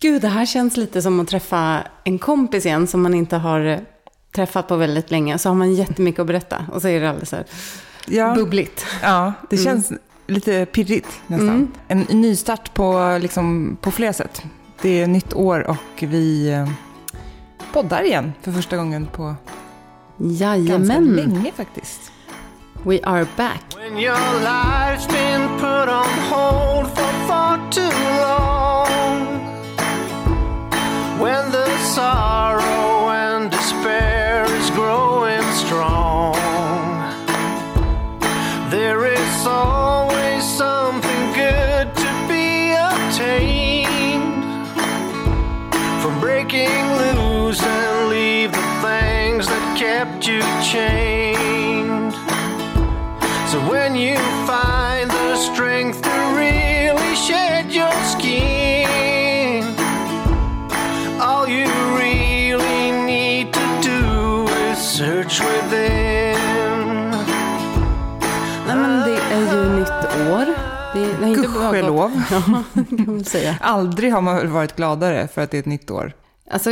Gud, det här känns lite som att träffa en kompis igen som man inte har träffat på väldigt länge. Så har man jättemycket att berätta och så är det alldeles så här bubbligt. Ja, det känns lite pirrigt nästan. Mm. En ny start på flera sätt. Det är nytt år och vi poddar igen för första gången på ganska länge faktiskt. We are back. When your life's been put on hold for far too long. When the sorrow and despair is growing strong. There is always something good to be obtained from breaking loose and leave the things that kept you chained. So when you find the strength to really shed your skin, all you really need to do is search within. Nej, men det är ju nytt år. Det är inte gudskelov. Ja, kan man säga. Aldrig har man varit gladare för att det är ett nytt år. Alltså,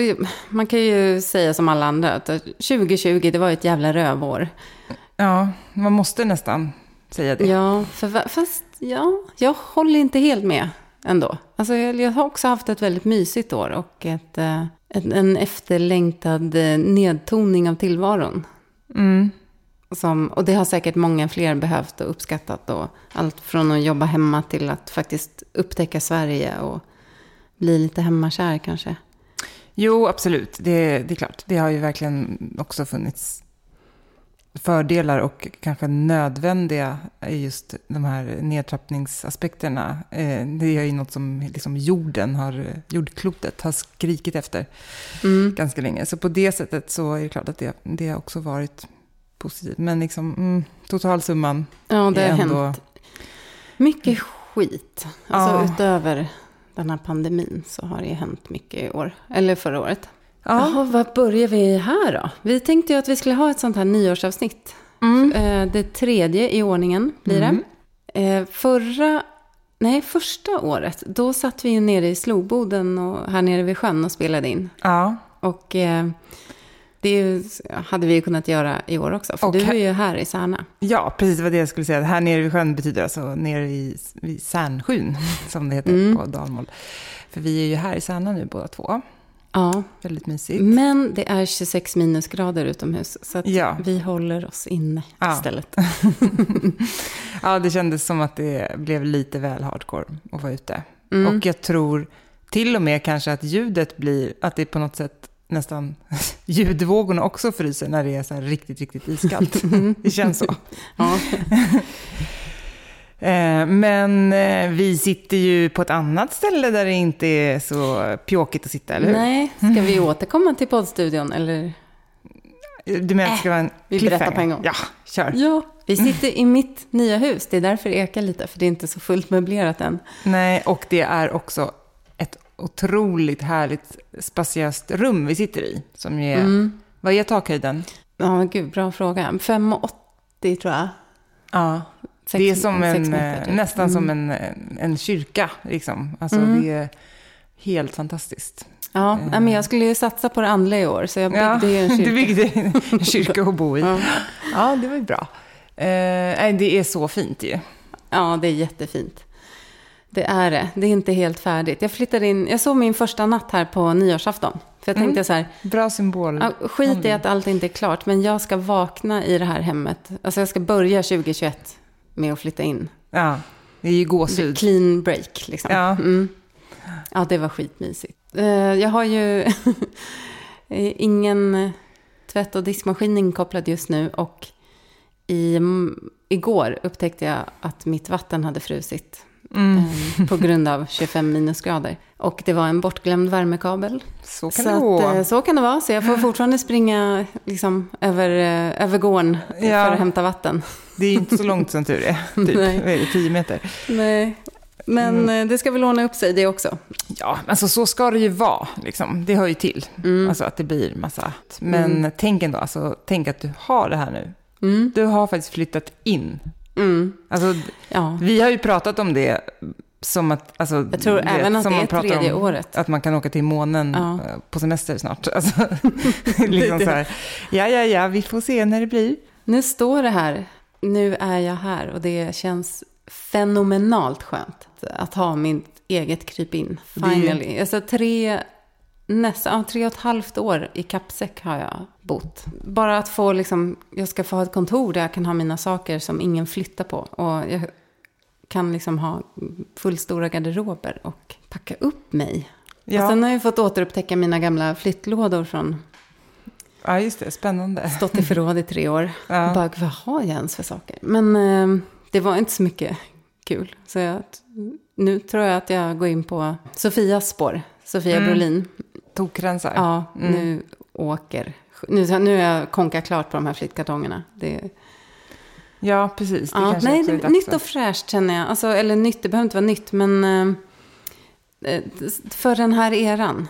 man kan ju säga som alla andra att 2020, det var ett jävla rövår. Ja, man måste nästan säga det. Ja, fast jag håller inte helt med ändå. Alltså, jag har också haft ett väldigt mysigt år och en efterlängtad nedtoning av tillvaron. Mm. Och det har säkert många fler behövt och uppskattat. Och allt från att jobba hemma till att faktiskt upptäcka Sverige och bli lite hemmakär kanske. Jo, absolut. Det är klart. Det har ju verkligen också funnits fördelar och kanske nödvändiga just de här nedtrappningsaspekterna. Det är ju något som liksom jordklotet har skrikit efter ganska länge. Så på det sättet så är det klart att det har också varit positivt. Men liksom, totalsumman är ändå... Ja, det har hänt mycket skit. Alltså utöver den här pandemin så har det hänt mycket i år. Eller förra året. Ja. Jaha, vad börjar vi här då? Vi tänkte ju att vi skulle ha ett sånt här nyårsavsnitt. Det tredje i ordningen blir det. Första året, då satt vi ju nere i Sloboden och här nere vid sjön och spelade in. Ja. Och... det hade vi ju kunnat göra i år också. För du är ju här i Särna. Ja, precis vad jag skulle säga. Här nere vid sjön betyder alltså nere vid Särnskyn, som det heter på dalmål. För vi är ju här i Särna nu båda två. Ja. Väldigt mysigt. Men det är 26 minusgrader utomhus. Så att vi håller oss inne istället. Ja, det kändes som att det blev lite väl hardcore att vara ute. Mm. Och jag tror till och med kanske att ljudet blir... Att det på något sätt... nästan ljudvågorna också fryser när det är så här riktigt, riktigt iskallt. Det känns så. Ja. Men vi sitter ju på ett annat ställe där det inte är så pjåkigt att sitta, eller hur? Nej, ska vi återkomma till poddstudion, eller? Du menar att det ska vara en cliffhanger? Vi berättar på en gång. Ja, kör. Ja, vi sitter i mitt nya hus. Det är därför det ekar lite, för det är inte så fullt möblerat än. Nej, och det är också ett otroligt härligt spaciöst rum vi sitter i som är, vad är takhöjden? Ja, gud, bra fråga. 5,80 tror jag. Ja, det är som nästan som en kyrka liksom. Alltså det är helt fantastiskt. Ja, men jag skulle ju satsa på det andliga i år så jag byggde en kyrka. Du byggde en kyrka att bo i. Ja, det var ju bra. Nej, det är så fint ju. Ja, det är jättefint. Det är det. Det är inte helt färdigt. Jag flyttade in. Jag såg min första natt här på nyårsafton. För jag tänkte så här. Bra symbol. Skit i att allt inte är klart. Men jag ska vakna i det här hemmet. Alltså jag ska börja 2021 med att flytta in. Ja, det är ju gåshud. Clean break liksom. Ja. Ja, det var skitmysigt. Jag har ju ingen tvätt- och diskmaskin inkopplad just nu. Och igår upptäckte jag att mitt vatten hade frusit. På grund av 25 minusgrader. Och det var en bortglömd värmekabel. Så kan det vara. Så jag får fortfarande springa liksom, över gården för att hämta vatten. Det är ju inte så långt som tur är. Typ. Nej. 10 meter. Nej. Men det ska väl låna upp sig det också. Ja, alltså så ska det ju vara. Liksom. Det hör ju till. Alltså att det blir massa. Men tänk ändå, alltså, tänk att du har det här nu. Du har faktiskt flyttat in. Alltså, vi har ju pratat om det som att, alltså, jag tror även att det är tredje året. Att man kan åka till månen på semester snart. Alltså, liksom så här, ja, vi får se när det blir. Nu står det här, nu är jag här, och det känns fenomenalt skönt att ha min eget kryp in. Finally. Det... Alltså 3,5 år i Kapsäck har jag bott. Bara att få liksom, jag ska få ha ett kontor där jag kan ha mina saker som ingen flyttar på. Och jag kan liksom ha fullstora garderober och packa upp mig. Ja. Och sen har jag fått återupptäcka mina gamla flyttlådor från... Ja, just det. Spännande. Stått i förråd i 3 år. Ja. Bara, vad har jag ens för saker? Men det var inte så mycket kul. Så nu tror jag att jag går in på Sofias spår. Sofia Brolin. Tokransar. Ja, nu åker. Nu är jag konka klart på de här flyttkartongerna. Ja, precis. Det kanske nej, det är nytt och fräscht känner jag. Alltså, eller nytt, det behöver inte vara nytt. Men för den här eran.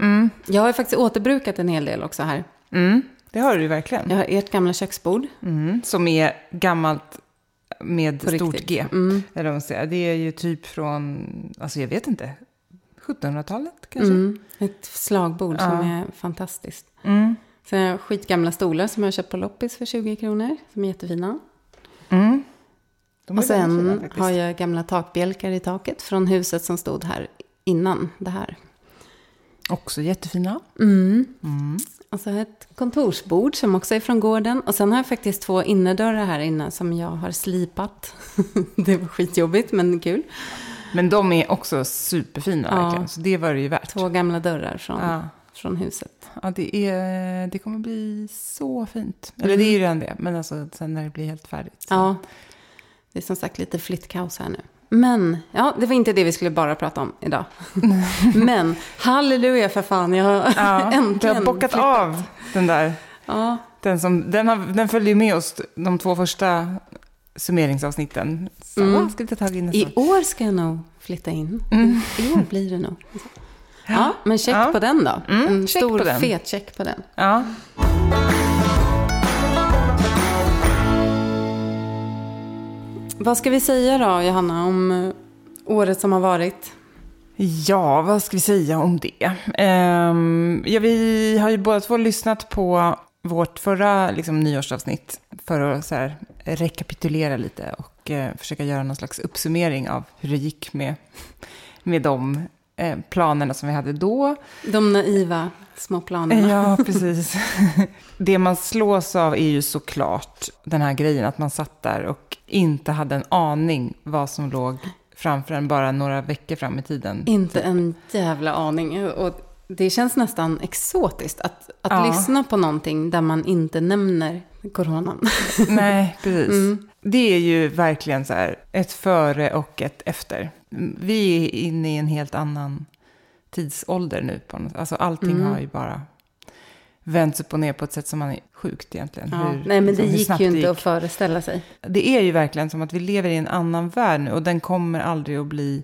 Mm. Jag har ju faktiskt återbrukat en hel del också här. Mm. Det har du verkligen. Jag har ert gamla köksbord. Mm. Som är gammalt... med på stort riktigt. G. Mm. Eller vad säger. Det är ju typ från, alltså jag vet inte, 1700-talet kanske. Mm. Ett slagbord som är fantastiskt. Mm. Sen skitgamla stolar som jag köpt på loppis för 20 kronor. Som är jättefina. Mm. Och sen fina, har jag gamla takbjälkar i taket från huset som stod här innan det här. Också jättefina. Mm. Mm. Och så har jag ett kontorsbord som också är från gården. Och sen har jag faktiskt 2 innerdörrar här inne som jag har slipat. Det var skitjobbigt men kul. Men de är också superfina verkligen. Så det var det ju värt. 2 gamla dörrar från huset. Ja, det kommer bli så fint. Eller det är ju redan det. Men alltså sen när det blir helt färdigt. Så. Ja, det är som sagt lite flyttkaos här nu. Men, det var inte det vi skulle bara prata om idag. Men, halleluja för fan, jag har äntligen jag har bockat flyttat. Av den där. Ja. Den följde med oss de 2 första summeringsavsnitten. Så, ska vi ta tag i nästan. I år ska jag nog flytta in. Mm. I år blir det nog. Ja, men check på den då. Mm. En stor fet check på den. Ja. Vad ska vi säga då, Johanna, om året som har varit? Ja, vad ska vi säga om det? Vi har ju båda 2 lyssnat på vårt förra liksom, nyårsavsnitt för att så här, rekapitulera lite och försöka göra någon slags uppsummering av hur det gick med de planerna som vi hade då. De naiva små planerna. Ja, precis. Det man slås av är ju såklart den här grejen att man satt där och inte hade en aning vad som låg framför en bara några veckor fram i tiden. Inte en jävla aning. Och det känns nästan exotiskt att lyssna på någonting där man inte nämner coronan. Nej, precis. Mm. Det är ju verkligen så här ett före och ett efter. Vi är inne i en helt annan tidsålder nu. På något. Alltså allting har ju bara vänts upp och ner på ett sätt som man är sjukt egentligen. Ja. Nej, men det gick ju inte att föreställa sig. Det är ju verkligen som att vi lever i en annan värld nu och den kommer aldrig att bli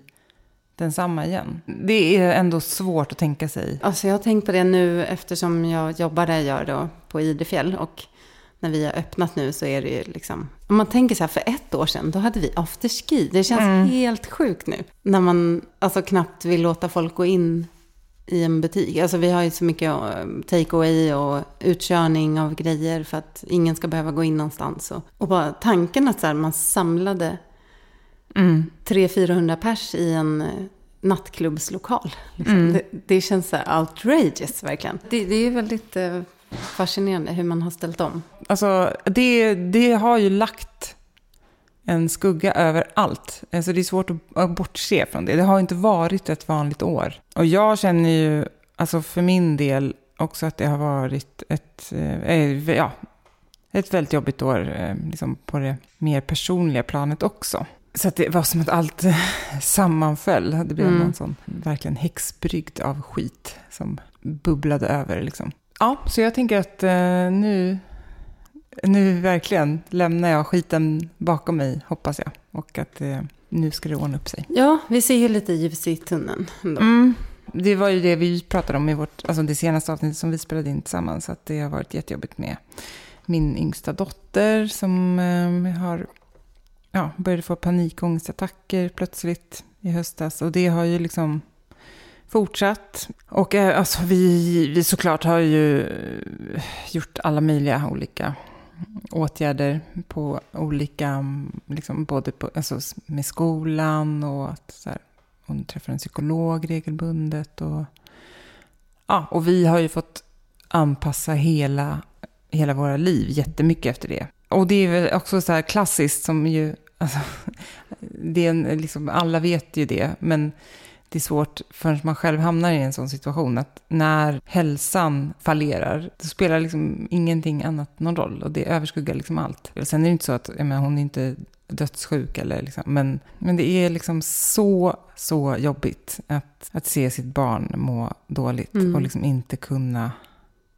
densamma igen. Det är ändå svårt att tänka sig. Alltså jag har tänkt på det nu eftersom jag jobbar där jag gör då på Idrefjäll och... När vi har öppnat nu så är det ju liksom... Om man tänker så här, för 1 år sedan, då hade vi afterski. Det känns helt sjukt nu. När man alltså knappt vill låta folk gå in i en butik. Alltså vi har ju så mycket take-away och utkörning av grejer för att ingen ska behöva gå in någonstans. Och bara tanken att så här, man samlade 300-400 pers i en nattklubbslokal. Liksom. Det känns så här outrageous verkligen. Det är ju väldigt... fascinerande hur man har ställt om. Alltså det har ju lagt en skugga över allt. Alltså det är svårt att bortse från det. Det har inte varit ett vanligt år. Och jag känner ju alltså för min del också att det har varit ett väldigt jobbigt år liksom på det mer personliga planet också. Så att det var som att allt sammanföll. Det blev en sån verkligen häxbrygd av skit som bubblade över liksom. Ja, så jag tänker att nu verkligen lämnar jag skiten bakom mig, hoppas jag. Och att nu ska det ordna upp sig. Ja, vi ser ju lite ljus i tunneln ändå. Mm. Det var ju det vi pratade om i alltså det senaste avsnittet som vi spelade in tillsammans. Så att det har varit jättejobbigt med min yngsta dotter som började få panikångestattacker plötsligt. i höstas. Och det har ju liksom fortsatt. Och alltså, vi såklart har ju gjort alla möjliga olika åtgärder på olika, liksom både på, alltså med skolan och att så här, hon träffar en psykolog regelbundet och ja, och vi har ju fått anpassa hela våra liv jättemycket efter det. Och det är väl också så här klassiskt som ju alltså, det är en, liksom, alla vet ju det, men det är svårt förrän man själv hamnar i en sån situation att när hälsan fallerar så spelar liksom ingenting annat någon roll och det överskuggar liksom allt. Sen är det inte så att hon är inte dödssjuk eller liksom, men det är liksom så jobbigt att se sitt barn må dåligt och liksom inte kunna,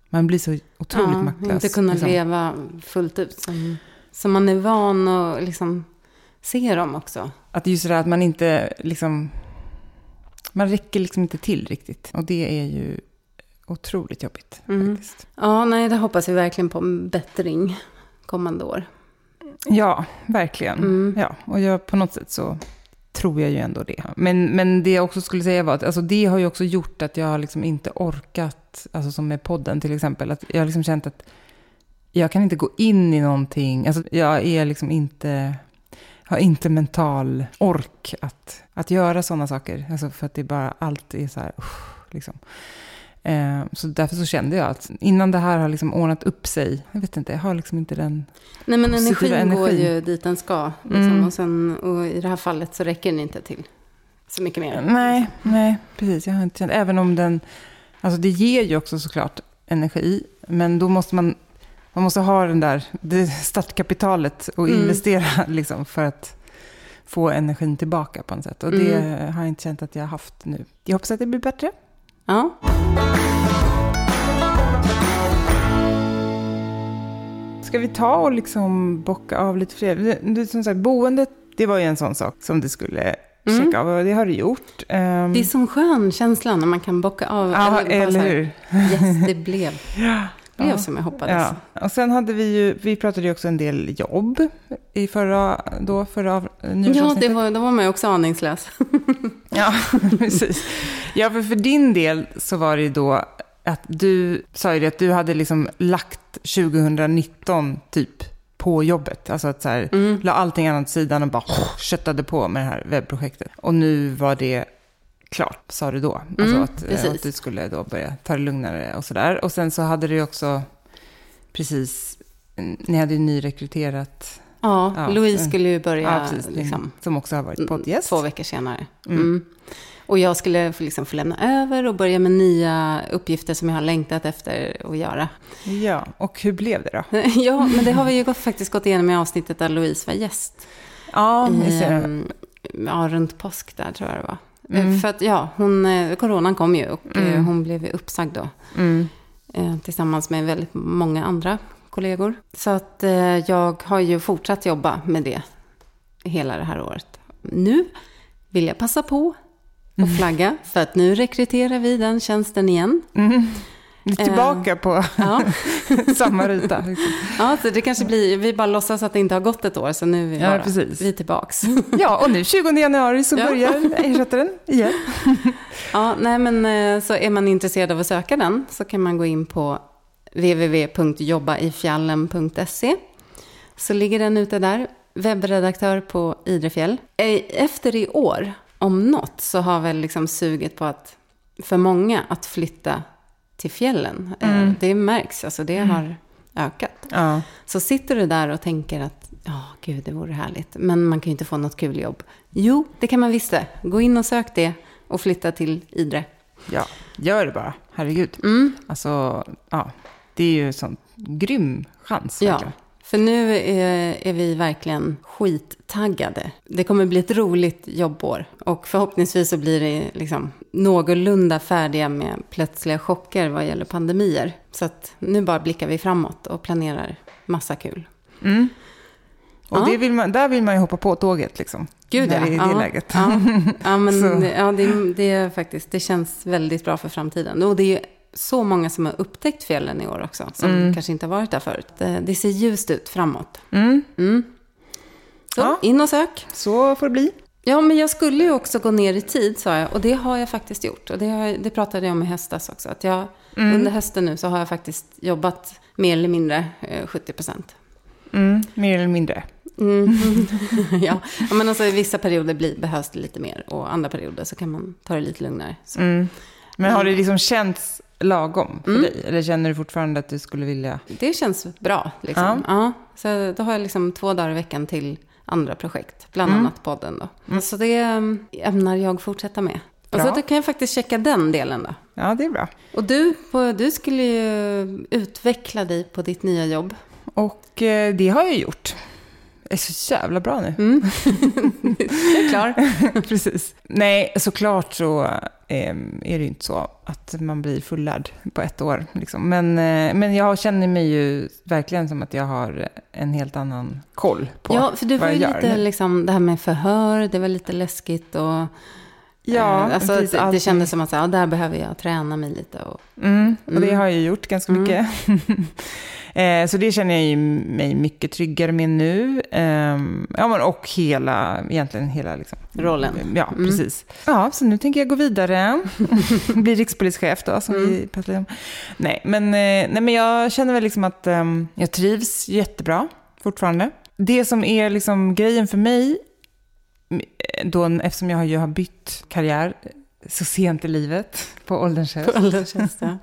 man blir så otroligt maktlös. Inte kunna liksom leva fullt ut som man är van och liksom se dem också. Att just det där att man inte liksom, man räcker liksom inte till riktigt. Och det är ju otroligt jobbigt faktiskt. Ja, nej, det hoppas vi verkligen på en bättring kommande år. Ja, verkligen. Ja, och jag, på något sätt så tror jag ju ändå det. Men det jag också skulle säga var att alltså, det har ju också gjort att jag har liksom inte orkat, alltså som med podden till exempel, att jag har liksom känt att jag kan inte gå in i någonting. Alltså jag är liksom inte... har inte mental ork att göra sådana saker. Alltså för att det bara allt är så här... liksom. Så därför så kände jag att innan det här har liksom ordnat upp sig... Jag vet inte, jag har liksom inte den... Nej, men energin går ju dit den ska. Liksom, och i det här fallet så räcker den inte till så mycket mer. Nej, precis. Jag har inte känt. Även om den... Alltså det ger ju också såklart energi. Men då måste man... Man måste ha den där, det startkapitalet och investera liksom, för att få energin tillbaka på något sätt. Och det har jag inte känt att jag har haft nu. Jag hoppas att det blir bättre. Ja. Ska vi ta och liksom bocka av lite fler? Du, som sagt, boendet, det var ju en sån sak som det skulle... checka av, det har du gjort. Det är som skön känsla när man kan bocka av. Ja, eller hur? Yes, det blev. Ja. Ja, som jag hoppades. Ja. Och sen hade vi pratade ju också en del jobb i förra nyårsavsnittet. Ja, då var man ju också aningslös. Ja, precis. Ja, för din del så var det ju då att du sa ju det, att du hade liksom lagt 2019 typ på jobbet. Alltså att så här, la allting annat åt sidan och bara köttade på med det här webbprojektet. Och nu var det klart, sa du då. Alltså att du skulle då börja ta det lugnare och sådär. Och sen så hade du också precis, ni hade ju nyrekryterat. Ja, Louise skulle ju börja. Ja, precis, liksom, som också har varit poddgäst. 2 veckor senare. Och jag skulle liksom få lämna över och börja med nya uppgifter som jag har längtat efter att göra. Ja, och hur blev det då? Ja, men det har vi ju faktiskt gått igenom i avsnittet där Louise var gäst. Ja, runt påsk där tror jag det var. För att coronan kom ju och hon blev uppsagd då. Tillsammans med väldigt många andra kollegor. Så att jag har ju fortsatt jobba med det hela det här året. Nu vill jag passa på och flagga för att nu rekryterar vi den tjänsten igen. Vi är tillbaka på samma ruta. Ja, så det kanske blir, vi bara låtsas att det inte har gått ett år, så nu är vi, vi är tillbaks. Ja, och nu 20 januari så börjar ersättaren igen. Ja, nej, men så är man intresserad av att söka den så kan man gå in på www.jobbaifjällen.se, så ligger den ute där. Webbredaktör på Idrefjäll. Efter i år, om något, så har väl liksom suget på att för många att flytta till fjällen. Det märks, alltså det har ökat. Ja. Så sitter du där och tänker att gud, det vore härligt, men man kan ju inte få något kul jobb. Jo, det kan man visst. Gå in och sök det och flytta till Idre. Ja, gör det bara. Herregud. Alltså, ja, det är ju en sån grym chans. Ja, verkligen. För nu är vi verkligen skittaggade. Det kommer bli ett roligt jobbår. Och förhoppningsvis så blir det liksom någorlunda färdiga med plötsliga chocker vad gäller pandemier. Så att nu bara blickar vi framåt och planerar massa kul. Och det vill man, där vill man ju hoppa på tåget liksom. Gud, ja. Det är faktiskt, det känns väldigt bra för framtiden. Och det är ju så många som har upptäckt fjällen i år också, som kanske inte har varit där förut. Det ser ljust ut framåt. Så in och sök. Så får det bli. Ja, men jag skulle ju också gå ner i tid, sa jag. Och det har jag faktiskt gjort. Och det pratade jag om i höstas också. Att jag, under hösten nu så har jag faktiskt jobbat mer eller mindre 70%. Mer eller mindre. Ja. Men alltså, i vissa perioder behövs det lite mer. Och andra perioder så kan man ta det lite lugnare. Men har det liksom känts lagom för dig? Eller känner du fortfarande att du skulle vilja... Det känns bra, liksom. Ja. Så då har jag liksom 2 dagar i veckan till... andra projekt, bland annat podden då. Så det ämnar jag fortsätta med. Bra. Och så då kan jag faktiskt checka den delen då. Ja, det är bra. Och du skulle ju utveckla dig på ditt nya jobb. Och det har jag gjort. Det är så jävla bra nu. Det är klart. Precis. Nej, såklart så är det inte så att man blir fullärd på 1 år. Liksom. Men jag känner mig ju verkligen som att jag har en helt annan koll på vad jag gör. Ja, för du var ju lite liksom, det här med förhör, det var lite läskigt och... Ja, alltså, det kändes som att ja, där behöver jag träna mig lite. Och det har jag gjort ganska mycket. Så det känner jag ju mig mycket tryggare med nu. Ja, men och egentligen hela liksom, rollen. Ja, precis. Ja, så nu tänker jag gå vidare. Blir rikspolischef då, som vi pratade om. Nej, men jag känner väl liksom att jag trivs jättebra fortfarande. Det som är liksom grejen för mig då, eftersom jag ju har bytt karriär så sent i livet på ålderns höst. Ja.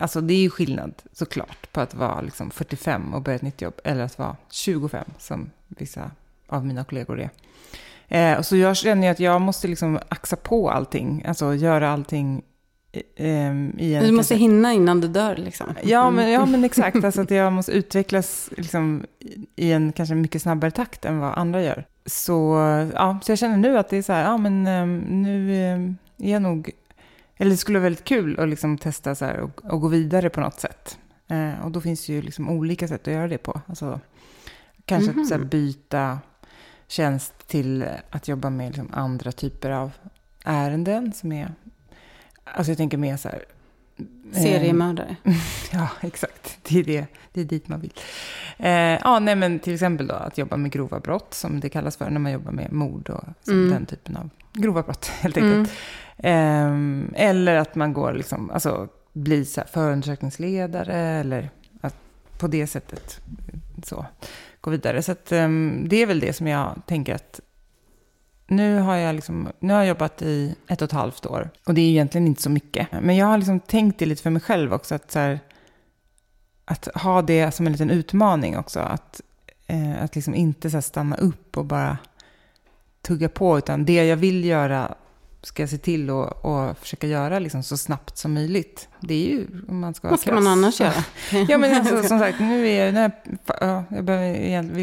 Alltså det är ju skillnad såklart på att vara liksom 45 och börja ett nytt jobb eller att vara 25 som vissa av mina kollegor är. Så jag känner ju att jag måste liksom axa på allting, alltså göra allting du måste hinna innan du dör liksom. Ja men exakt, alltså att jag måste utvecklas liksom i en kanske mycket snabbare takt än vad andra gör. Så jag känner nu att det är så här, ja men nu är jag nog, eller det skulle vara väldigt kul att liksom testa så här och gå vidare på något sätt. Och då finns det ju liksom olika sätt att göra det på. Alltså kanske att så här, byta tjänst till att jobba med liksom andra typer av ärenden som är, alltså jag tänker mer så här seriemördare. Ja, exakt. Det är dit man vill. Nej men till exempel då att jobba med grova brott som det kallas för när man jobbar med mord och den typen av grova brott helt enkelt. Eller att man går liksom, alltså blir så här förundersökningsledare eller att på det sättet så gå vidare. Så att, det är väl det som jag tänker att nu har jag jobbat i 1,5 år. Och det är egentligen inte så mycket. Men jag har liksom tänkt det lite för mig själv också. Att, så här, att ha det som en liten utmaning också. Att liksom inte så här stanna upp och bara tugga på. Utan det jag vill göra ska jag se till och försöka göra liksom så snabbt som möjligt. Det är ju om man ska vara krass. Vad ska man annars göra? Ja, men alltså, som sagt, vill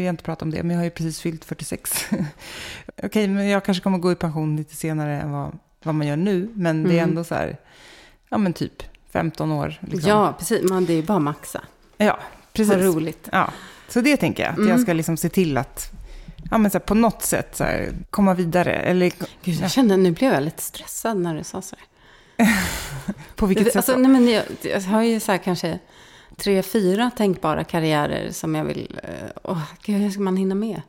jag inte prata om det, men jag har ju precis fyllt 46. Okej, men jag kanske kommer gå i pension lite senare än vad man gör nu, men det är ändå så här, ja men typ 15 år. Liksom. Ja, precis. Men det är ju bara maxa. Ja, precis. Vad roligt. Ja, så det tänker jag. Att jag ska liksom se till att ja, men så här, på något sätt så här, komma vidare. Eller, Gud, jag kände, nu blev jag lite stressad när du sa så här. På vilket sätt? Alltså, nej, men jag har ju så här, kanske 3-4 tänkbara karriärer som jag vill... hur ska man hinna med?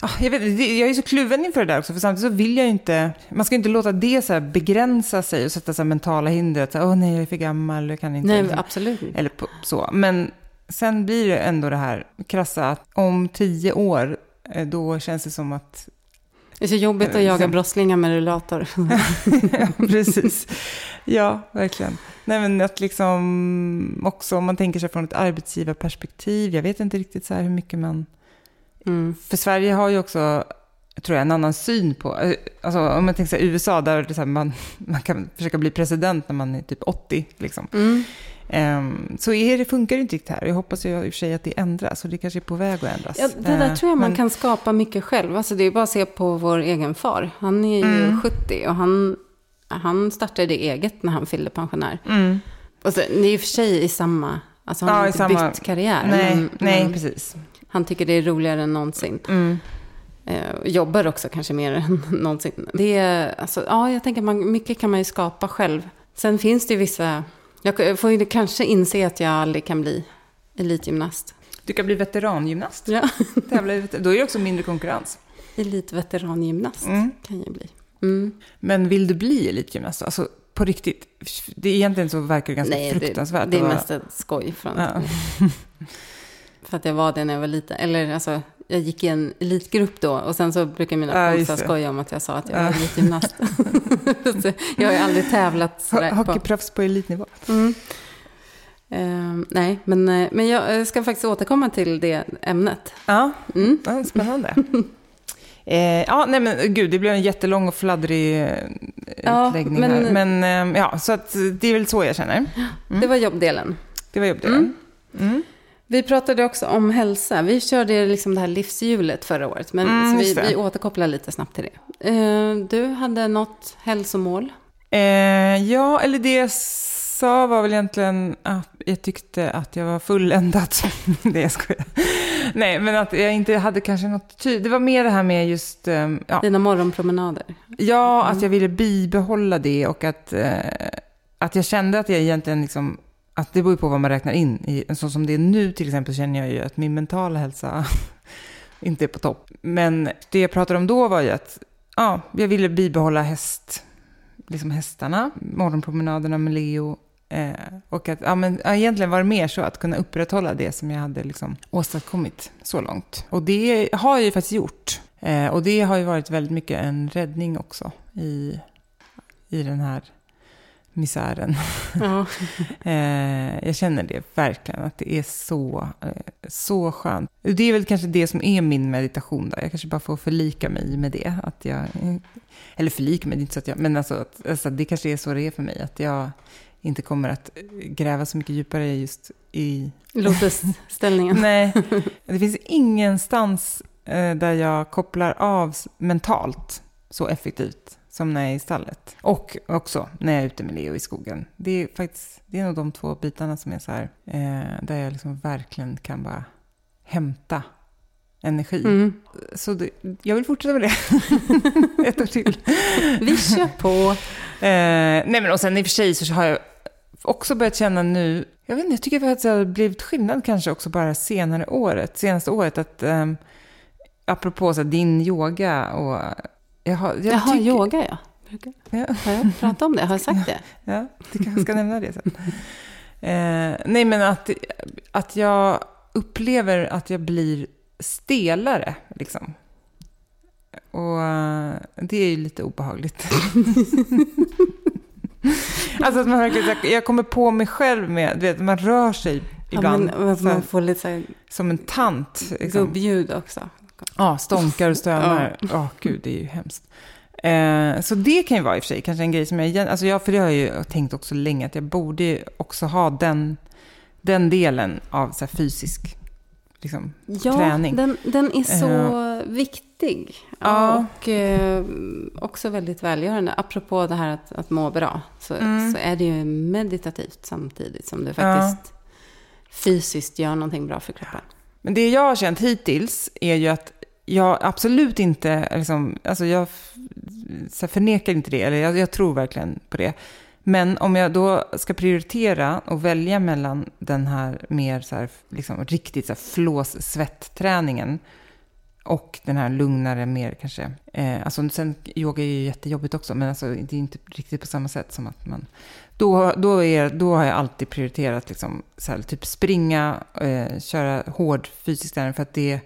Ja, jag vet, jag är så kluven inför det där också. För samtidigt så vill jag ju inte... Man ska inte låta det så här begränsa sig och sätta så här mentala hinder. Att nej, jag är för gammal, jag kan inte... Nej, liksom, absolut. Eller så. Men sen blir det ändå det här krassa att om 10 år... Då känns det som att... Det är så jobbigt att jaga brottslingar med rullator. Ja, precis. Ja, verkligen. Nej, men att liksom också om man tänker sig från ett arbetsgivarperspektiv. Jag vet inte riktigt så här hur mycket man... För Sverige har ju också, tror jag, en annan syn på... Alltså, om man tänker sig USA där det så här, man kan försöka bli president när man är typ 80. Liksom. Så det funkar inte riktigt här. Jag hoppas ju i och för sig att det ändras och det kanske är på väg att ändras. Ja, det där tror jag man kan skapa mycket själv. Alltså det är bara att se på vår egen far. Han är ju 70 och han startade eget när han fyllde pensionär. Och så, det är i och för sig i samma... Alltså han har inte bytt karriär. Nej, precis. Han tycker det är roligare än någonsin. Jobbar också kanske mer än någonsin. Det är, alltså, ja, jag tänker mycket kan man ju skapa själv. Sen finns det ju vissa... Jag får ju kanske inse att jag aldrig kan bli elitgymnast. Du kan bli veterangymnast. Ja. Då är det också mindre konkurrens. Elitveterangymnast kan jag bli. Mm. Men vill du bli elitgymnast? Alltså på riktigt, det är egentligen så verkar det ganska fruktansvärt. Det är mest ett skoj från för att jag var det när jag var liten. Eller alltså, jag gick i en elitgrupp då. Och sen så brukar mina kompisar skoja om att jag sa att jag var elitgymnast. Jag har ju aldrig tävlat sådär. Hockeyproffs på elitnivå. Mm. Nej, men jag ska faktiskt återkomma till det ämnet. Ja, det är spännande. Nej men gud, det blev en jättelång och fladdrig utläggning här. Men ja, så att det är väl så jag känner. Det var jobbdelen. Mm. Vi pratade också om hälsa. Vi körde liksom det här livshjulet förra året, men så vi återkopplar lite snabbt till det. Du hade något hälsomål? Ja, eller det sa var väl egentligen att jag tyckte att jag var fulländat. Det skojar. Nej, men att jag inte hade kanske något det var mer det här med just... Dina morgonpromenader. Ja, att jag ville bibehålla det och att jag kände att jag egentligen liksom... Att det beror på vad man räknar in i. Så som det är nu till exempel känner jag ju att min mentala hälsa inte är på topp. Men det jag pratade om då var ju att jag ville bibehålla liksom hästarna, morgonpromenaderna med Leo. Och att egentligen var det mer så att kunna upprätthålla det som jag hade liksom åstadkommit så långt. Och det har jag ju faktiskt gjort. Och det har ju varit väldigt mycket en räddning också i den här misären. Ja. Jag känner det verkligen att det är så skönt. Det är väl kanske det som är min meditation där. Jag kanske bara får förlika mig med det att jag eller förlika mig inte så att jag men alltså det kanske är så det är för mig att jag inte kommer att gräva så mycket djupare just i lotusställningen. Nej. Det finns ingenstans där jag kopplar av mentalt så effektivt som när jag är i stallet. Och också när jag är ute med Leo i skogen. Det är faktiskt nog de två bitarna som är så här. Där jag liksom verkligen kan bara hämta energi. Mm. Så jag vill fortsätta med det. Ett år till. Vi kör på. Nej men och sen i och för sig så har jag också börjat känna nu. Jag vet inte, jag tycker att det har blivit skillnad kanske också bara senaste året att apropå så din yoga och jag har yoga, ja. Har jag pratat om det? Har jag sagt det? Ja, du kanske ska nämna det sen. Nej, men att jag upplever att jag blir stelare, liksom. Och det är ju lite obehagligt. Alltså att man verkligen, jag kommer på mig själv med, du vet, man rör sig ibland. Ja, men, man får lite så här, som en tant. Liksom. Gubbljud också. Ja, stånkar och stönar. Gud, det är ju hemskt. Så det kan ju vara i och för sig kanske en grej som för det har jag ju tänkt också länge att jag borde också ha den delen av så här, fysisk liksom, träning. Den är så viktig och också väldigt välgörande. Apropå det här att må bra så är det ju meditativt samtidigt som du faktiskt fysiskt gör någonting bra för kroppen. Men det jag har känt hittills är ju att jag absolut inte liksom, alltså jag förnekar inte det, eller jag tror verkligen på det. Men om jag då ska prioritera och välja mellan den här mer så här, liksom, riktigt så här flås-svett-träningen och den här lugnare mer kanske. Alltså sen yoga är ju jättejobbigt också, men alltså, det är inte riktigt på samma sätt som att man... Då har jag alltid prioriterat liksom, så här, typ springa, köra hård fysisk träning för att det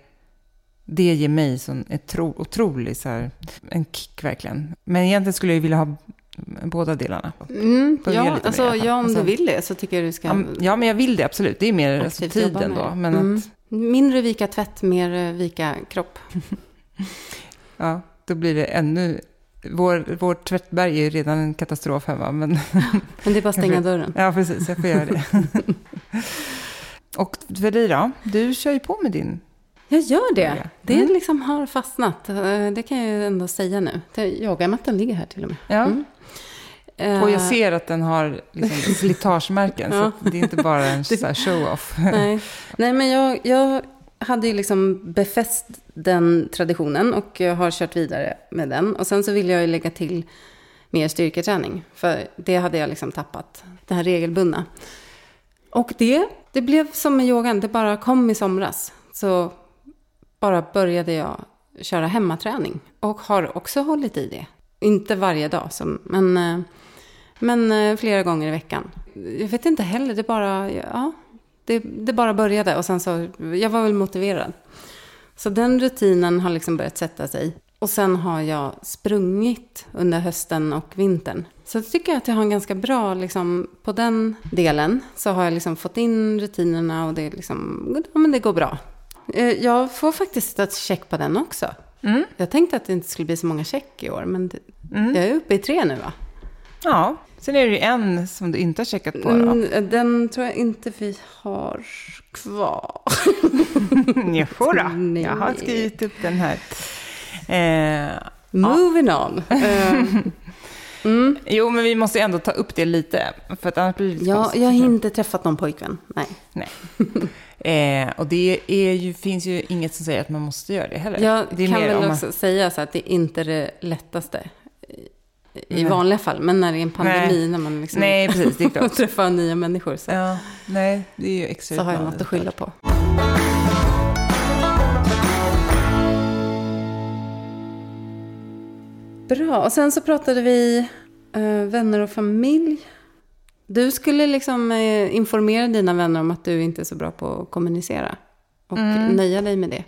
ger mig sån otrolig så här, en kick verkligen. Men egentligen skulle jag vilja ha båda delarna. Om du vill det så tycker jag du ska... Ja, men jag vill det absolut. Det är mer alltså, tiden då. Men mindre vika tvätt, mer vika kropp. Ja, då blir det ännu... Vår tvättberg är ju redan en katastrof hemma. Men det är bara stänga dörren. Ja, precis. Jag får göra det. Och för dig då? Du kör ju på med din... Jag gör det. Yoga. Det liksom har fastnat. Det kan jag ju ändå säga nu. Yogamattan ligger här till och med. Ja. Och jag ser att den har liksom slitagemärken. Så det är inte bara en så här show-off. Nej, men jag hade ju liksom befäst den traditionen och jag har kört vidare med den. Och sen så vill jag ju lägga till mer styrketräning. För det hade jag liksom tappat, det här regelbundna. Och det blev som med yogan, det bara kom i somras. Så bara började jag köra hemmaträning och har också hållit i det. Inte varje dag, men flera gånger i veckan. Jag vet inte heller, det bara började och sen så, jag var väl motiverad. Så den rutinen har liksom börjat sätta sig. Och sen har jag sprungit under hösten och vintern. Så jag tycker att jag har en ganska bra, liksom, på den delen så har jag liksom fått in rutinerna och det, liksom, ja, men det går bra. Jag får faktiskt ett check på den också. Mm. Jag tänkte att det inte skulle bli så många check i år, men jag är uppe i 3 nu, va? Ja, sen är det ju en som du inte har checkat på då. Den tror jag inte vi har kvar. Nej. Jag har skrivit upp den här. Moving on. Jo, men vi måste ändå ta upp det lite. För att annars blir det jag har inte träffat någon pojkvän. Nej. Och det är ju, finns ju inget som säger att man måste göra det heller. Jag kan också säga så att det är inte det lättaste i vanliga fall, men när det är en pandemi när man liksom träffar nya människor så. Ja, nej, det är ju extra. Så har jag något att skylla på. Bra, och sen så pratade vi vänner och familj. Du skulle liksom informera dina vänner om att du inte är så bra på att kommunicera. Och nöja dig med det.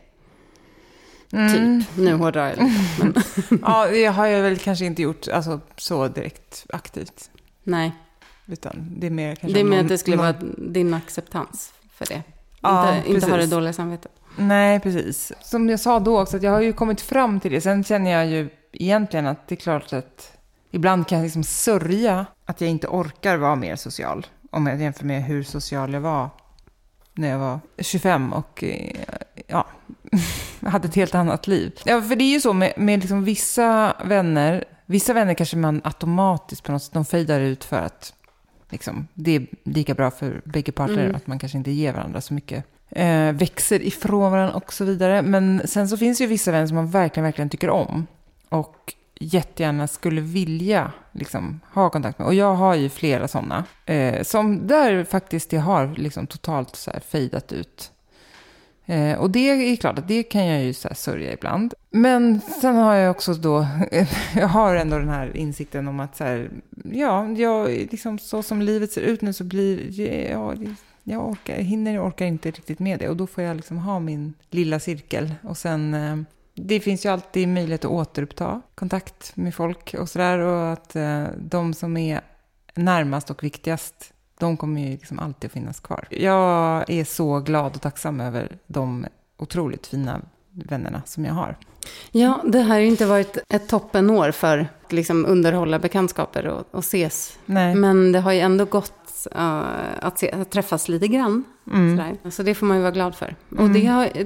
Typ, nu hårdrar jag lite. Men. Ja, det har jag väl kanske inte gjort så direkt aktivt. Nej. Utan det är mer kanske... Det är mer att det skulle vara din acceptans för det. Ja, inte ha det dåliga samvetet. Nej, precis. Som jag sa då också, att jag har ju kommit fram till det. Sen känner jag ju egentligen att det är klart att ibland kan jag liksom sörja att jag inte orkar vara mer social. Om jag jämför med hur social jag var när jag var 25 och hade ett helt annat liv. Ja, för det är ju så med liksom vissa vänner kanske man automatiskt på något sätt, de fejdar ut för att liksom, det är lika bra för bägge parter att man kanske inte ger varandra så mycket. Växer ifrån varandra och så vidare. Men sen så finns ju vissa vänner som man verkligen, verkligen tycker om. Och jättegärna skulle vilja liksom, ha kontakt med. Och jag har ju flera sådana. Som där faktiskt det har liksom, totalt så här, fejdat ut. Och det är klart att det kan jag ju så här, sörja ibland. Men sen har jag också då... jag har ändå den här insikten om att... Så här, jag, liksom, så som livet ser ut nu så blir... Jag orkar inte riktigt med det. Och då får jag liksom, ha min lilla cirkel. Och sen... det finns ju alltid möjlighet att återuppta kontakt med folk och sådär. Och att de som är närmast och viktigast, de kommer ju liksom alltid att finnas kvar. Jag är så glad och tacksam över de otroligt fina vännerna som jag har. Ja, det har ju inte varit ett toppenår för att liksom underhålla bekantskaper och ses. Nej. Men det har ju ändå gått att träffas lite grann. Så det får man ju vara glad för. Och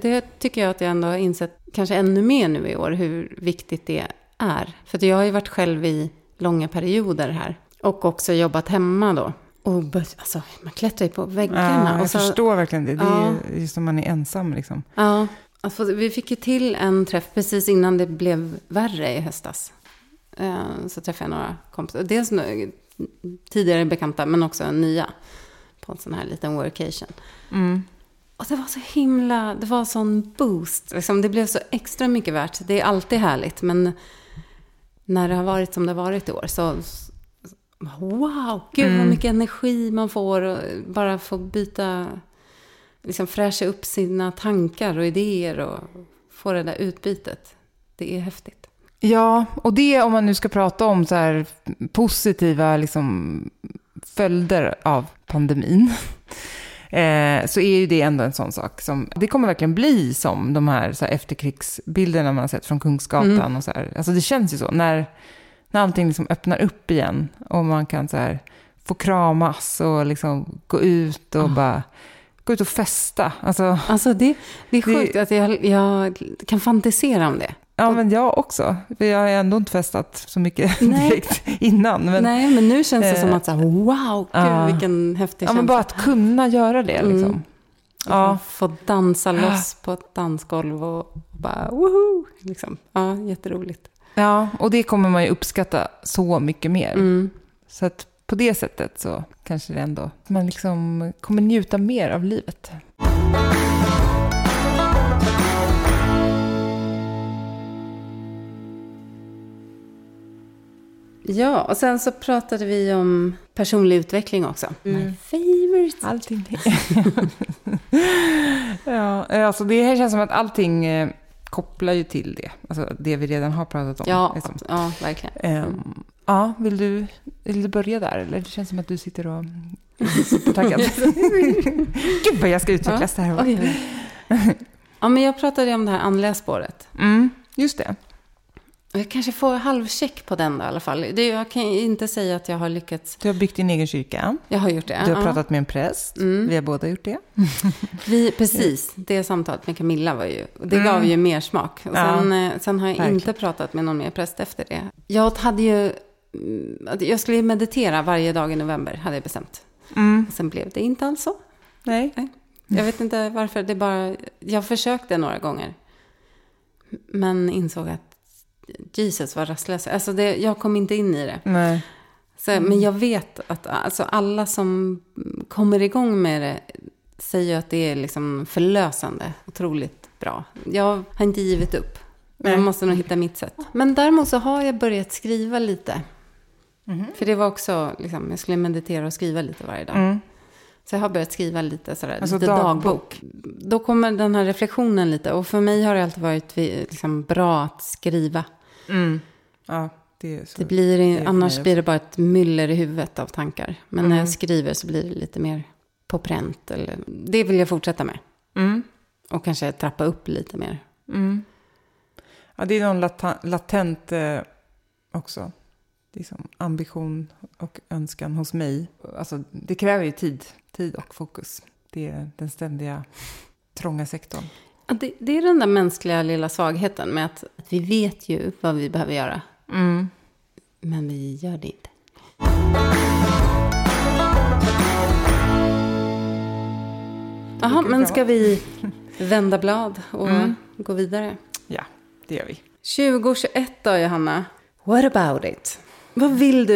det tycker jag att jag ändå har insett kanske ännu mer nu i år hur viktigt det är. För att jag har ju varit själv i långa perioder här. Och också jobbat hemma då. Och alltså, man klättrar ju på väggarna. Ja, jag förstår verkligen det. Det är ju som man är ensam liksom. Ja, alltså, vi fick ju till en träff precis innan det blev värre i höstas. Så träffade jag några kompisar. Dels tidigare bekanta men också nya. På en sån här liten workation. Och det var så himla... Det var sån boost. Liksom, det blev så extra mycket värt. Det är alltid härligt. Men när det har varit som det har varit i år så... Wow! Gud vad mycket energi man får. Och bara få byta... Liksom fräscha upp sina tankar och idéer och få det där utbytet. Det är häftigt. Ja, och det om man nu ska prata om så här positiva liksom, följder av pandemin så är ju det ändå en sån sak som, det kommer verkligen bli som de här, så här efterkrigsbilderna man har sett från Kungsgatan och så här. Alltså det känns ju så, när allting liksom öppnar upp igen och man kan så här få kramas och liksom gå ut och gå ut och festa. Alltså det är sjukt att jag kan fantisera om det. Ja, men jag också. Jag har ändå inte festat så mycket direkt innan. Men nu känns det som att så här, wow, gud, vilken häftig känsla. Ja, men bara att kunna göra det liksom. Ja. Få dansa loss på ett dansgolv och bara woho! Liksom. Ja, jätteroligt. Ja, och det kommer man ju uppskatta så mycket mer. Så att på det sättet så kanske det ändå man liksom kommer njuta mer av livet. Ja, och sen så pratade vi om personlig utveckling också. Mm. My favorite. Allting. Ja, alltså det här känns som att allting kopplar ju till det. Alltså det vi redan har pratat om. Ja, liksom. Ja verkligen. Ja, vill du börja där? Eller det känns som att du sitter och är supertaggad. Gud vad jag ska utvecklas det här. Okay. Ja, men jag pratade om det här anlässpåret. Mm, just det. Jag kanske får halvcheck på den då, i alla fall. Jag kan inte säga att jag har lyckats. Du har byggt din egen kyrka. Jag har gjort det. Du har pratat med en präst. Mm. Vi har båda gjort det. Precis, det samtalet med Camilla var ju. Det gav ju mer smak. Och sen har jag inte pratat med någon mer präst efter det. Jag skulle meditera varje dag i november, hade jag bestämt. Mm. Sen blev det inte alls så. Nej. Jag vet inte varför. Jag försökte några gånger. Men insåg att Jesus var rastlös. Alltså jag kom inte in i det. Nej. Så, men jag vet att alltså alla som kommer igång med det säger att det är liksom förlösande. Otroligt bra. Jag har inte givit upp. Nej. Jag måste nog hitta mitt sätt. Men däremot så har jag börjat skriva lite. Mm. För det var också liksom, jag skulle meditera och skriva lite varje dag. Mm. Så jag har börjat skriva lite sådär, alltså lite dagbok. Då kommer den här reflektionen lite. Och för mig har det alltid varit liksom, bra att skriva. Mm. Ja, det är så. Annars blir det bara ett myller i huvudet av tankar. Men när jag skriver så blir det lite mer på pränt. Eller, det vill jag fortsätta med. Mm. Och kanske trappa upp lite mer. Mm. Ja, det är någon latent också. Liksom ambition och önskan hos mig. Alltså, det kräver ju tid och fokus. Det är den ständiga trånga sektorn. Ja, det är den där mänskliga lilla svagheten med att vi vet ju vad vi behöver göra. Mm. Men vi gör det inte. Jaha, men ska vi vända blad och gå vidare? Ja, det gör vi. 2021 då, Johanna. What about it? Vad vill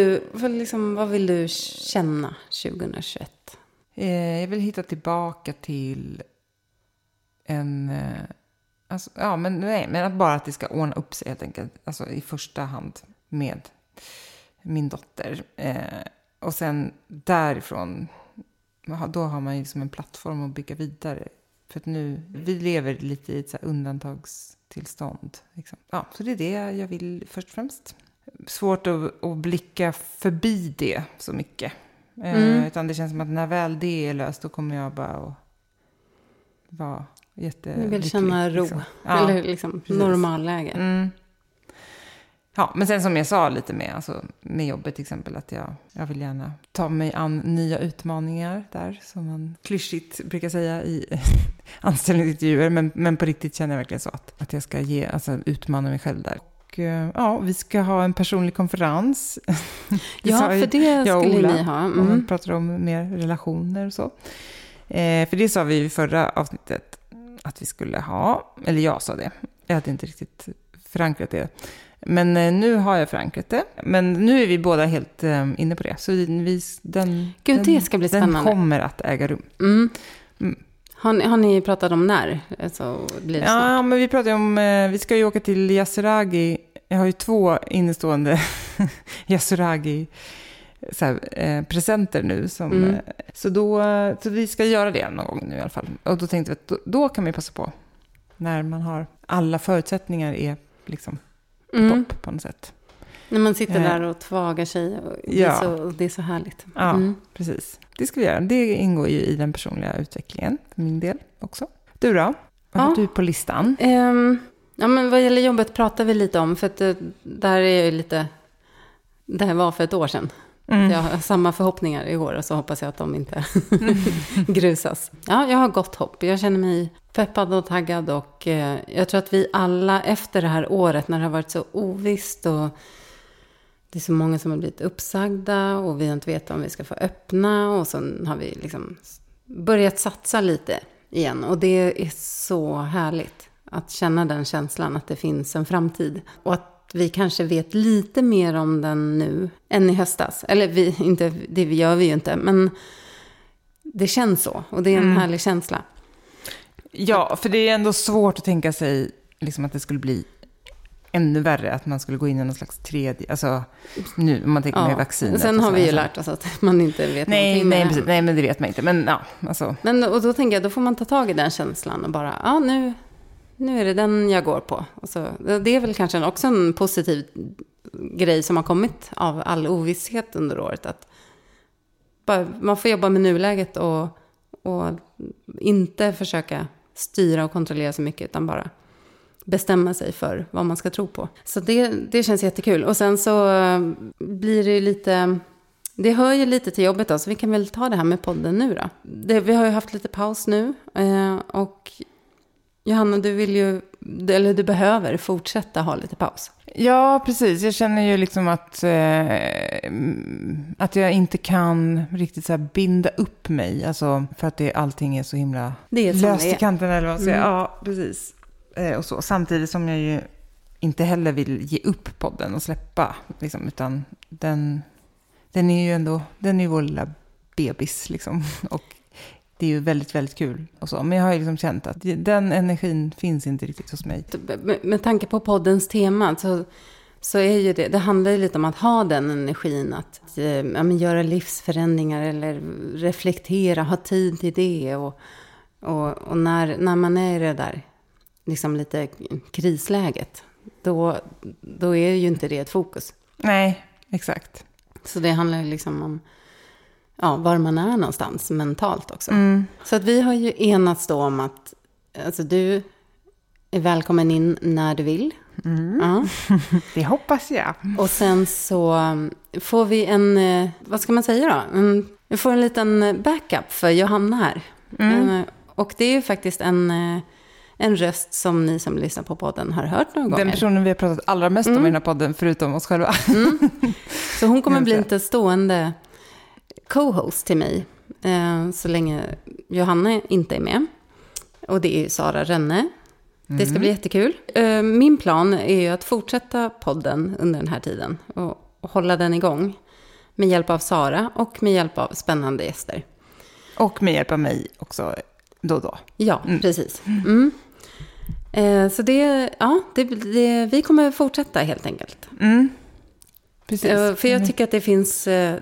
du känna 2021? Jag vill hitta tillbaka till att det ska ordna upp sig helt enkelt. Alltså i första hand med min dotter. Och sen därifrån, då har man ju liksom en plattform att bygga vidare. För att nu, vi lever lite i ett så här undantagstillstånd. Liksom. Ja, så det är det jag vill först och främst. Svårt att blicka förbi det så mycket. Utan det känns som att när väl det är löst, då kommer jag bara att vara jättelycklig. Jag vill känna ro. Liksom. Ja, eller liksom normalläge. Mm. Ja, men sen som jag sa lite mer, alltså med jobbet till exempel, att jag vill gärna ta mig an nya utmaningar där, som man klyschigt brukar säga i anställningsintervjuer, men på riktigt känner jag verkligen så att jag ska utmana mig själv där. Ja, vi ska ha en personlig konferens. Ja, för det skulle ni ha. Mm. Man pratar om mer relationer och så. För det sa vi i förra avsnittet att vi skulle ha. Eller jag sa det. Jag hade inte riktigt förankrat det. Men nu har jag förankrat det. Men nu är vi båda helt inne på det. Så det ska bli spännande. Den kommer att äga rum. Mm. Mm. Har ni pratat om när? Alltså, blir det snart? Men vi pratar om... Vi ska ju åka till Yasuragi. Jag har ju 2 innestående Yasuragi presenter nu. Som, så vi ska göra det någon gång nu i alla fall. Och då tänkte vi att då kan vi passa på. När man har alla förutsättningar är liksom topp på något sätt. När man sitter där och tvagar sig. Och det är så härligt. Ja, precis. Det ska vi göra. Det ingår ju i den personliga utvecklingen för min del också. Du då? Vad har du på listan? Men vad gäller jobbet pratar vi lite om. För att det här var för ett år sedan. Mm. Jag har samma förhoppningar i år och så hoppas jag att de inte grusas. Ja, jag har gott hopp. Jag känner mig peppad och taggad och jag tror att vi alla efter det här året när det har varit så ovisst och det är så många som har blivit uppsagda och vi inte vet om vi ska få öppna och sen har vi liksom börjat satsa lite igen och det är så härligt att känna den känslan att det finns en framtid och att vi kanske vet lite mer om den nu än i höstas. Eller det gör vi ju inte. Men det känns så. Och det är en härlig känsla. Ja, för det är ändå svårt att tänka sig liksom, att det skulle bli ännu värre att man skulle gå in i någon slags tredje, alltså nu man tänker med vaccinet. Sen har vi ju lärt oss att man inte vet någonting. Nej, men det vet man inte. Men ja, alltså. Men och då tänker jag, då får man ta tag i den känslan och bara, ja, nu är det den jag går på. Och så, det är väl kanske också en positiv grej som har kommit av all ovisshet under året, att bara, man får jobba med nuläget och inte försöka styra och kontrollera så mycket, utan bara bestämma sig för vad man ska tro på. Så det känns jättekul. Och sen så blir det ju lite, det hör ju lite till jobbet då, så vi kan väl ta det här med podden nu då. Vi har ju haft lite paus nu, och Johanna, du vill ju, eller du behöver fortsätta ha lite paus. Ja, precis. Jag känner ju liksom att jag inte kan riktigt så här binda upp mig, alltså för att allting är så himla löst i kanten eller vad så. Ja, precis. Och så. Samtidigt som jag ju inte heller vill ge upp podden och släppa liksom, utan den är ju ändå, den är ju vår lilla bebis liksom, och det är ju väldigt, väldigt kul och så. Men jag har ju liksom känt att den energin finns inte riktigt hos mig. Med tanke på poddens tema så är ju det handlar ju lite om att ha den energin, att göra livsförändringar eller reflektera, ha tid till det, och när man är i det där liksom lite krisläget, då är ju inte det ett fokus. Nej, exakt. Så det handlar ju liksom om var man är någonstans mentalt också. Mm. Så att vi har ju enats då om att, alltså, du är välkommen in när du vill. Mm. Ja. Det hoppas jag. Och sen så får vi en, vad ska man säga då? Vi får en liten backup för Johanna här. Mm. Och det är ju faktiskt en röst som ni som lyssnar på podden har hört någon gång. Den personen vi har pratat allra mest om i den här podden, förutom oss själva. Mm. Så hon kommer bli inte stående co-host till mig så länge Johanna inte är med. Och det är Sara Rönne. Det ska bli jättekul. Min plan är ju att fortsätta podden under den här tiden och hålla den igång med hjälp av Sara och med hjälp av spännande gäster. Och med hjälp av mig också då. Ja, precis. Mm. Så det vi kommer fortsätta helt enkelt. Mm. Precis. För jag tycker att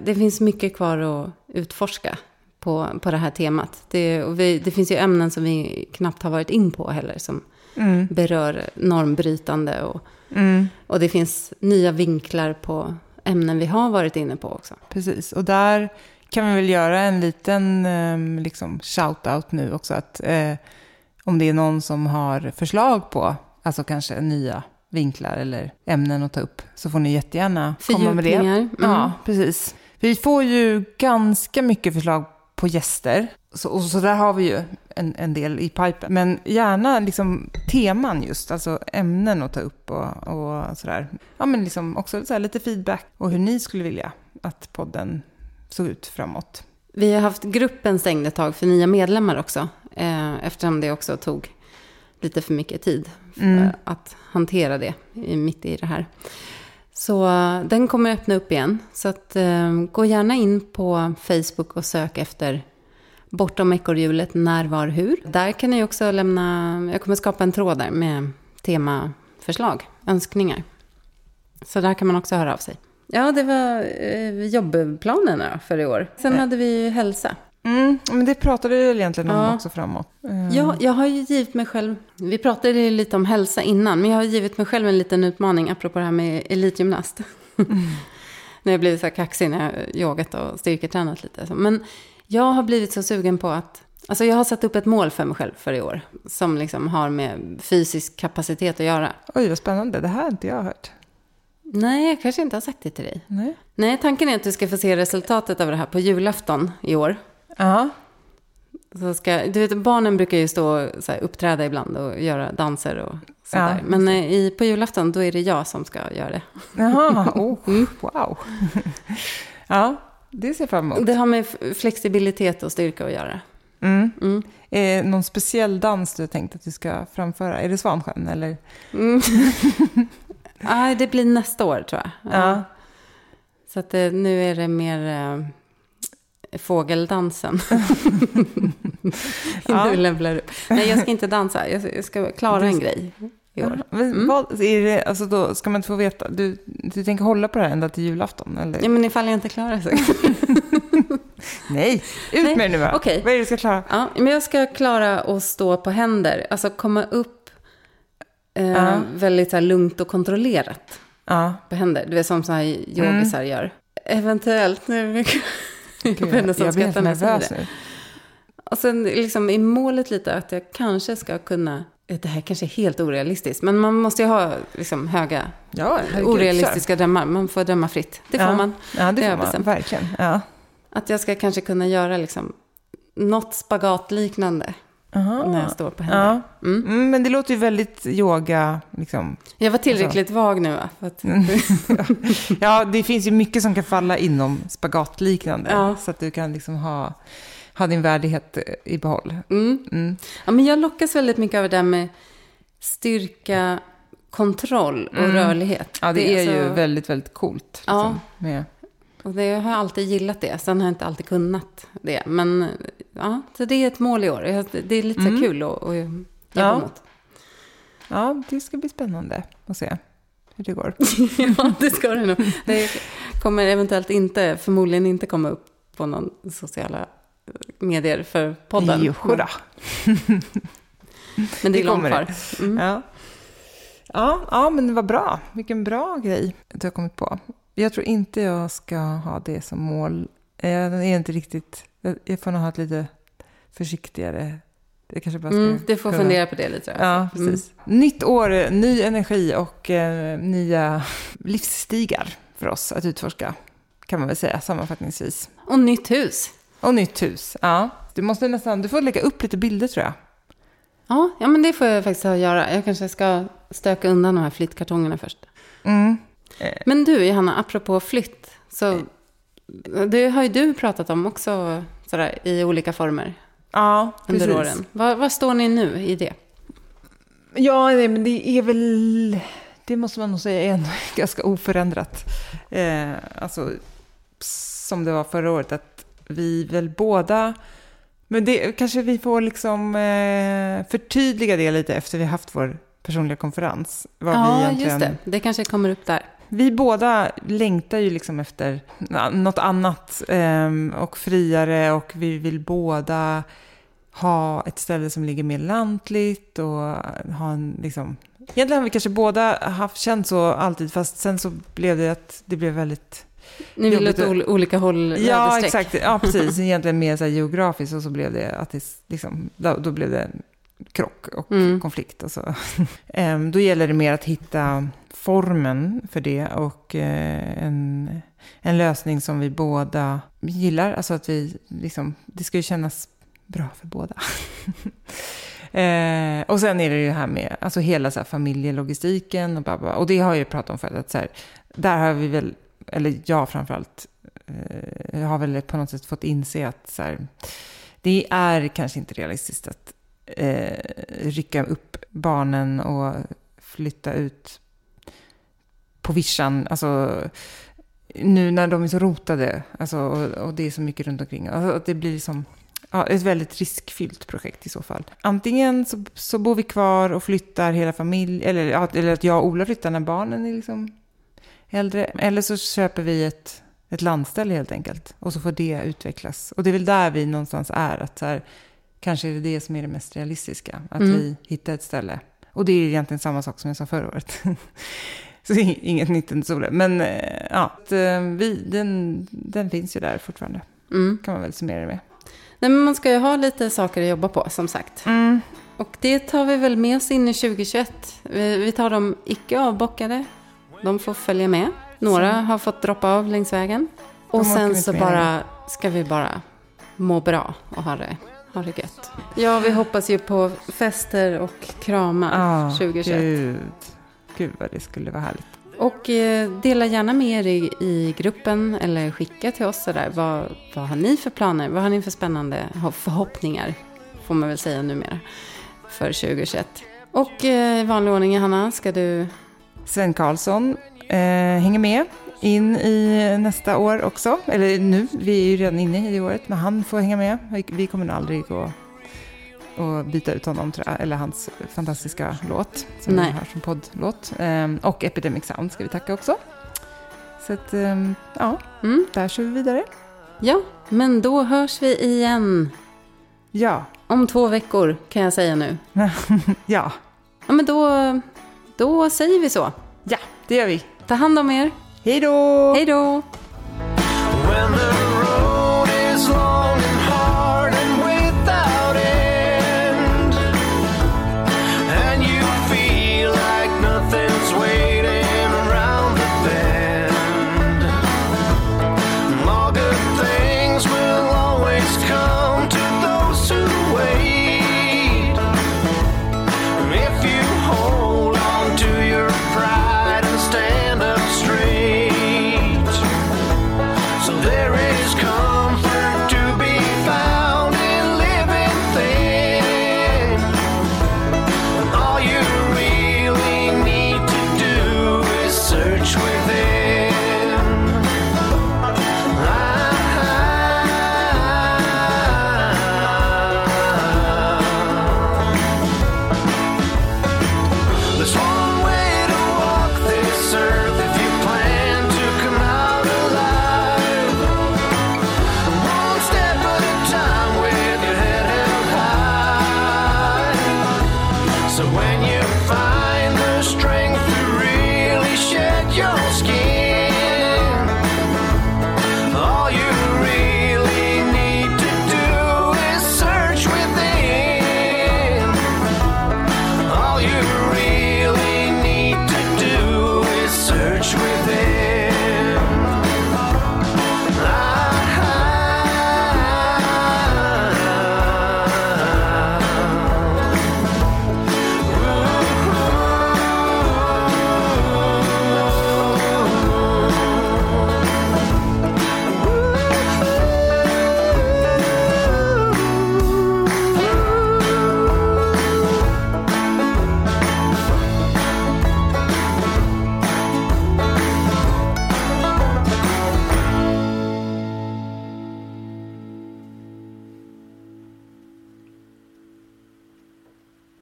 det finns mycket kvar att utforska på det här temat. Det finns ju ämnen som vi knappt har varit in på heller, som berör normbrytande. Och det finns nya vinklar på ämnen vi har varit inne på också. Precis, och där kan vi väl göra en liten liksom shout-out nu också. Att, om det är någon som har förslag på, alltså kanske nya vinklar eller ämnen att ta upp, så får ni jättegärna komma med det. Ja, precis. Vi får ju ganska mycket förslag på gäster. Så där har vi ju en del i pipen. Men gärna liksom teman just, alltså ämnen att ta upp och sådär. Ja, men liksom också så här lite feedback och hur ni skulle vilja att podden såg ut framåt. Vi har haft gruppen stängd ett tag för nya medlemmar också. Eftersom det också tog lite för mycket tid för att hantera det mitt i det här. Så den kommer öppna upp igen. Så att, gå gärna in på Facebook och sök efter Bortom ekorrhjulet, när, var, hur. Där kan ni också lämna, jag kommer skapa en tråd där med temaförslag, önskningar. Så där kan man också höra av sig. Ja, det var jobbplanerna för i år. Sen hade vi ju hälsa. Men det pratade ju egentligen om också framåt. Ja, jag har ju givit mig själv, vi pratade ju lite om hälsa innan, men jag har givit mig själv en liten utmaning apropå det här med elitgymnast. När jag blev så här kaxig när jag yogat och styrketränat lite. Men jag har blivit så sugen på att, alltså jag har satt upp ett mål för mig själv för i år som liksom har med fysisk kapacitet att göra. Oj, vad spännande, det här har inte jag hört. Nej, jag kanske inte har sagt det till dig. Nej, tanken är att du ska få se resultatet av det här på julafton i år. Ja. Så du vet, barnen brukar ju stå och så här, uppträda ibland och göra danser och sådär. Ja. Men på julafton då är det jag som ska göra det. Jaha, wow. Ja, det ser fram emot. Det har med flexibilitet och styrka att göra. Är någon speciell dans du tänkt att du ska framföra? Är det Svansjön eller? Nej, det blir nästa år tror jag. Ja. Så att nu är det mer fågeldansen. Nu lämnar upp. Nej, jag ska inte dansa. Jag ska klara en grej. i år. Vad är det, alltså då ska man inte få veta. Du tänker hålla på det här ända till julafton, eller? Ja, men ifall jag inte klarar det så. Nej, ut med nu va. Okay. Vad är det du ska klara? Ja, men jag ska klara att stå på händer. Alltså komma upp väldigt så här lugnt och kontrollerat på händer. Du vet som så här yogisar gör. Eventuellt nu. Jag blir helt nervös nu. Och sen liksom i målet lite att jag kanske ska kunna... Det här kanske är helt orealistiskt. Men man måste ju ha liksom, höga orealistiska drömmar. Man får drömma fritt. Det får man. Ja, det får man. Verkligen. Ja. Att jag ska kanske kunna göra liksom, något spagatliknande när jag står på händer. Ja. Mm. Mm, men det låter ju väldigt yoga. Liksom. Jag var tillräckligt vag nu va? För att... Ja, det finns ju mycket som kan falla inom spagatliknande. Ja. Så att du kan liksom ha din värdighet i behåll. Mm. Mm. Ja, men jag lockas väldigt mycket av det där med styrka, kontroll och rörlighet. Ja, det är alltså... ju väldigt, väldigt coolt. Liksom, med... Och det, jag har alltid gillat det. Sen har jag inte alltid kunnat det. Men ja, så det är ett mål i år. Det är lite så kul att jobba mot. Ja, det ska bli spännande att se hur det går. Ja, det ska det nog. Det kommer eventuellt inte, förmodligen inte komma upp på någon sociala medier för podden. Jo, då. Men det är långt kvar. Ja, men det var bra. Vilken bra grej du har kommit på. Jag tror inte jag ska ha det som mål. Jag är inte riktigt... Jag får nog ha ett lite försiktigare... Det kanske bara ska du får kunna... fundera på det lite. Ja, precis. Nytt år, ny energi och nya livsstigar för oss att utforska, kan man väl säga sammanfattningsvis. Och nytt hus. Ja. Du får lägga upp lite bilder, tror jag. Ja, men det får jag faktiskt göra. Jag kanske ska stöka undan de här flyttkartongerna först. Men du, Johanna, apropå flytt. Så det har ju du pratat om också sådär, i olika former. Ja, under åren. Vad står ni nu i det? Ja, men det är väl... Det måste man nog säga är ganska oförändrat. Alltså, som det var förra året att vi väl båda, men det kanske vi får liksom förtydliga det lite efter vi haft vår personliga konferens. Vi egentligen... just det. Det kanske kommer upp där. Vi båda längtar ju liksom efter något annat och friare, och vi vill båda ha ett ställe som ligger mer lantligt och ha en liksom... Egentligen har vi kanske båda känt så alltid, fast sen så blev det att det blev väldigt... Ni vill åt olika håll. Ja, exakt. Ja, precis. Egentligen mer så här geografiskt, och så blev det att det liksom, då blev det krock och konflikt. Och så. Då gäller det mer att hitta formen för det och en lösning som vi båda gillar. Alltså att vi liksom, det ska ju kännas bra för båda. Och sen är det ju här med alltså hela så här familjelogistiken och babba. Och det har jag ju pratat om förut, att så här, där har vi väl, eller jag framförallt har väl på något sätt fått inse att så här, det är kanske inte realistiskt att rycka upp barnen och flytta ut på vischan, alltså nu när de är så rotade, alltså, och det är så mycket runt omkring, alltså, att det blir liksom ett väldigt riskfyllt projekt i så fall. Antingen så bor vi kvar och flyttar hela familj, eller att jag och Ola flyttar när barnen är liksom äldre, eller så köper vi ett landställe helt enkelt, och så får det utvecklas. Och det är väl där vi någonstans är, att så här, kanske är det som är det mest realistiska, att vi hittar ett ställe. Och det är egentligen samma sak som jag sa förra året. Så inget nytt under solen. Men ja, den finns ju där fortfarande. Kan man väl summera det med. Nej, men man ska ju ha lite saker att jobba på, som sagt. Och det tar vi väl med oss in i 2021. Vi tar de icke avbockade. De får följa med. Några har fått droppa av längs vägen. Och sen så bara ska vi bara må bra och ha det gött. Ja, vi hoppas ju på fester och kramar 2021. Gud vad det skulle vara härligt. Och dela gärna med er i gruppen, eller skicka till oss sådär. Vad har ni för planer? Vad har ni för spännande förhoppningar, får man väl säga numera, för 2021? Och i vanlig ordning, Hanna, ska du... Sven Karlsson hänger med in i nästa år också. Eller nu, vi är ju redan inne i det året, men han får hänga med. Vi kommer aldrig gå och byta ut honom, eller hans fantastiska låt som vi har som poddlåt. Och Epidemic Sound ska vi tacka också. Så att, där kör vi vidare. Ja, men då hörs vi igen. Ja. Om 2 veckor kan jag säga nu. Ja. Ja, men då säger vi så. Ja, det gör vi. Ta hand om er. Hej då! Hej då!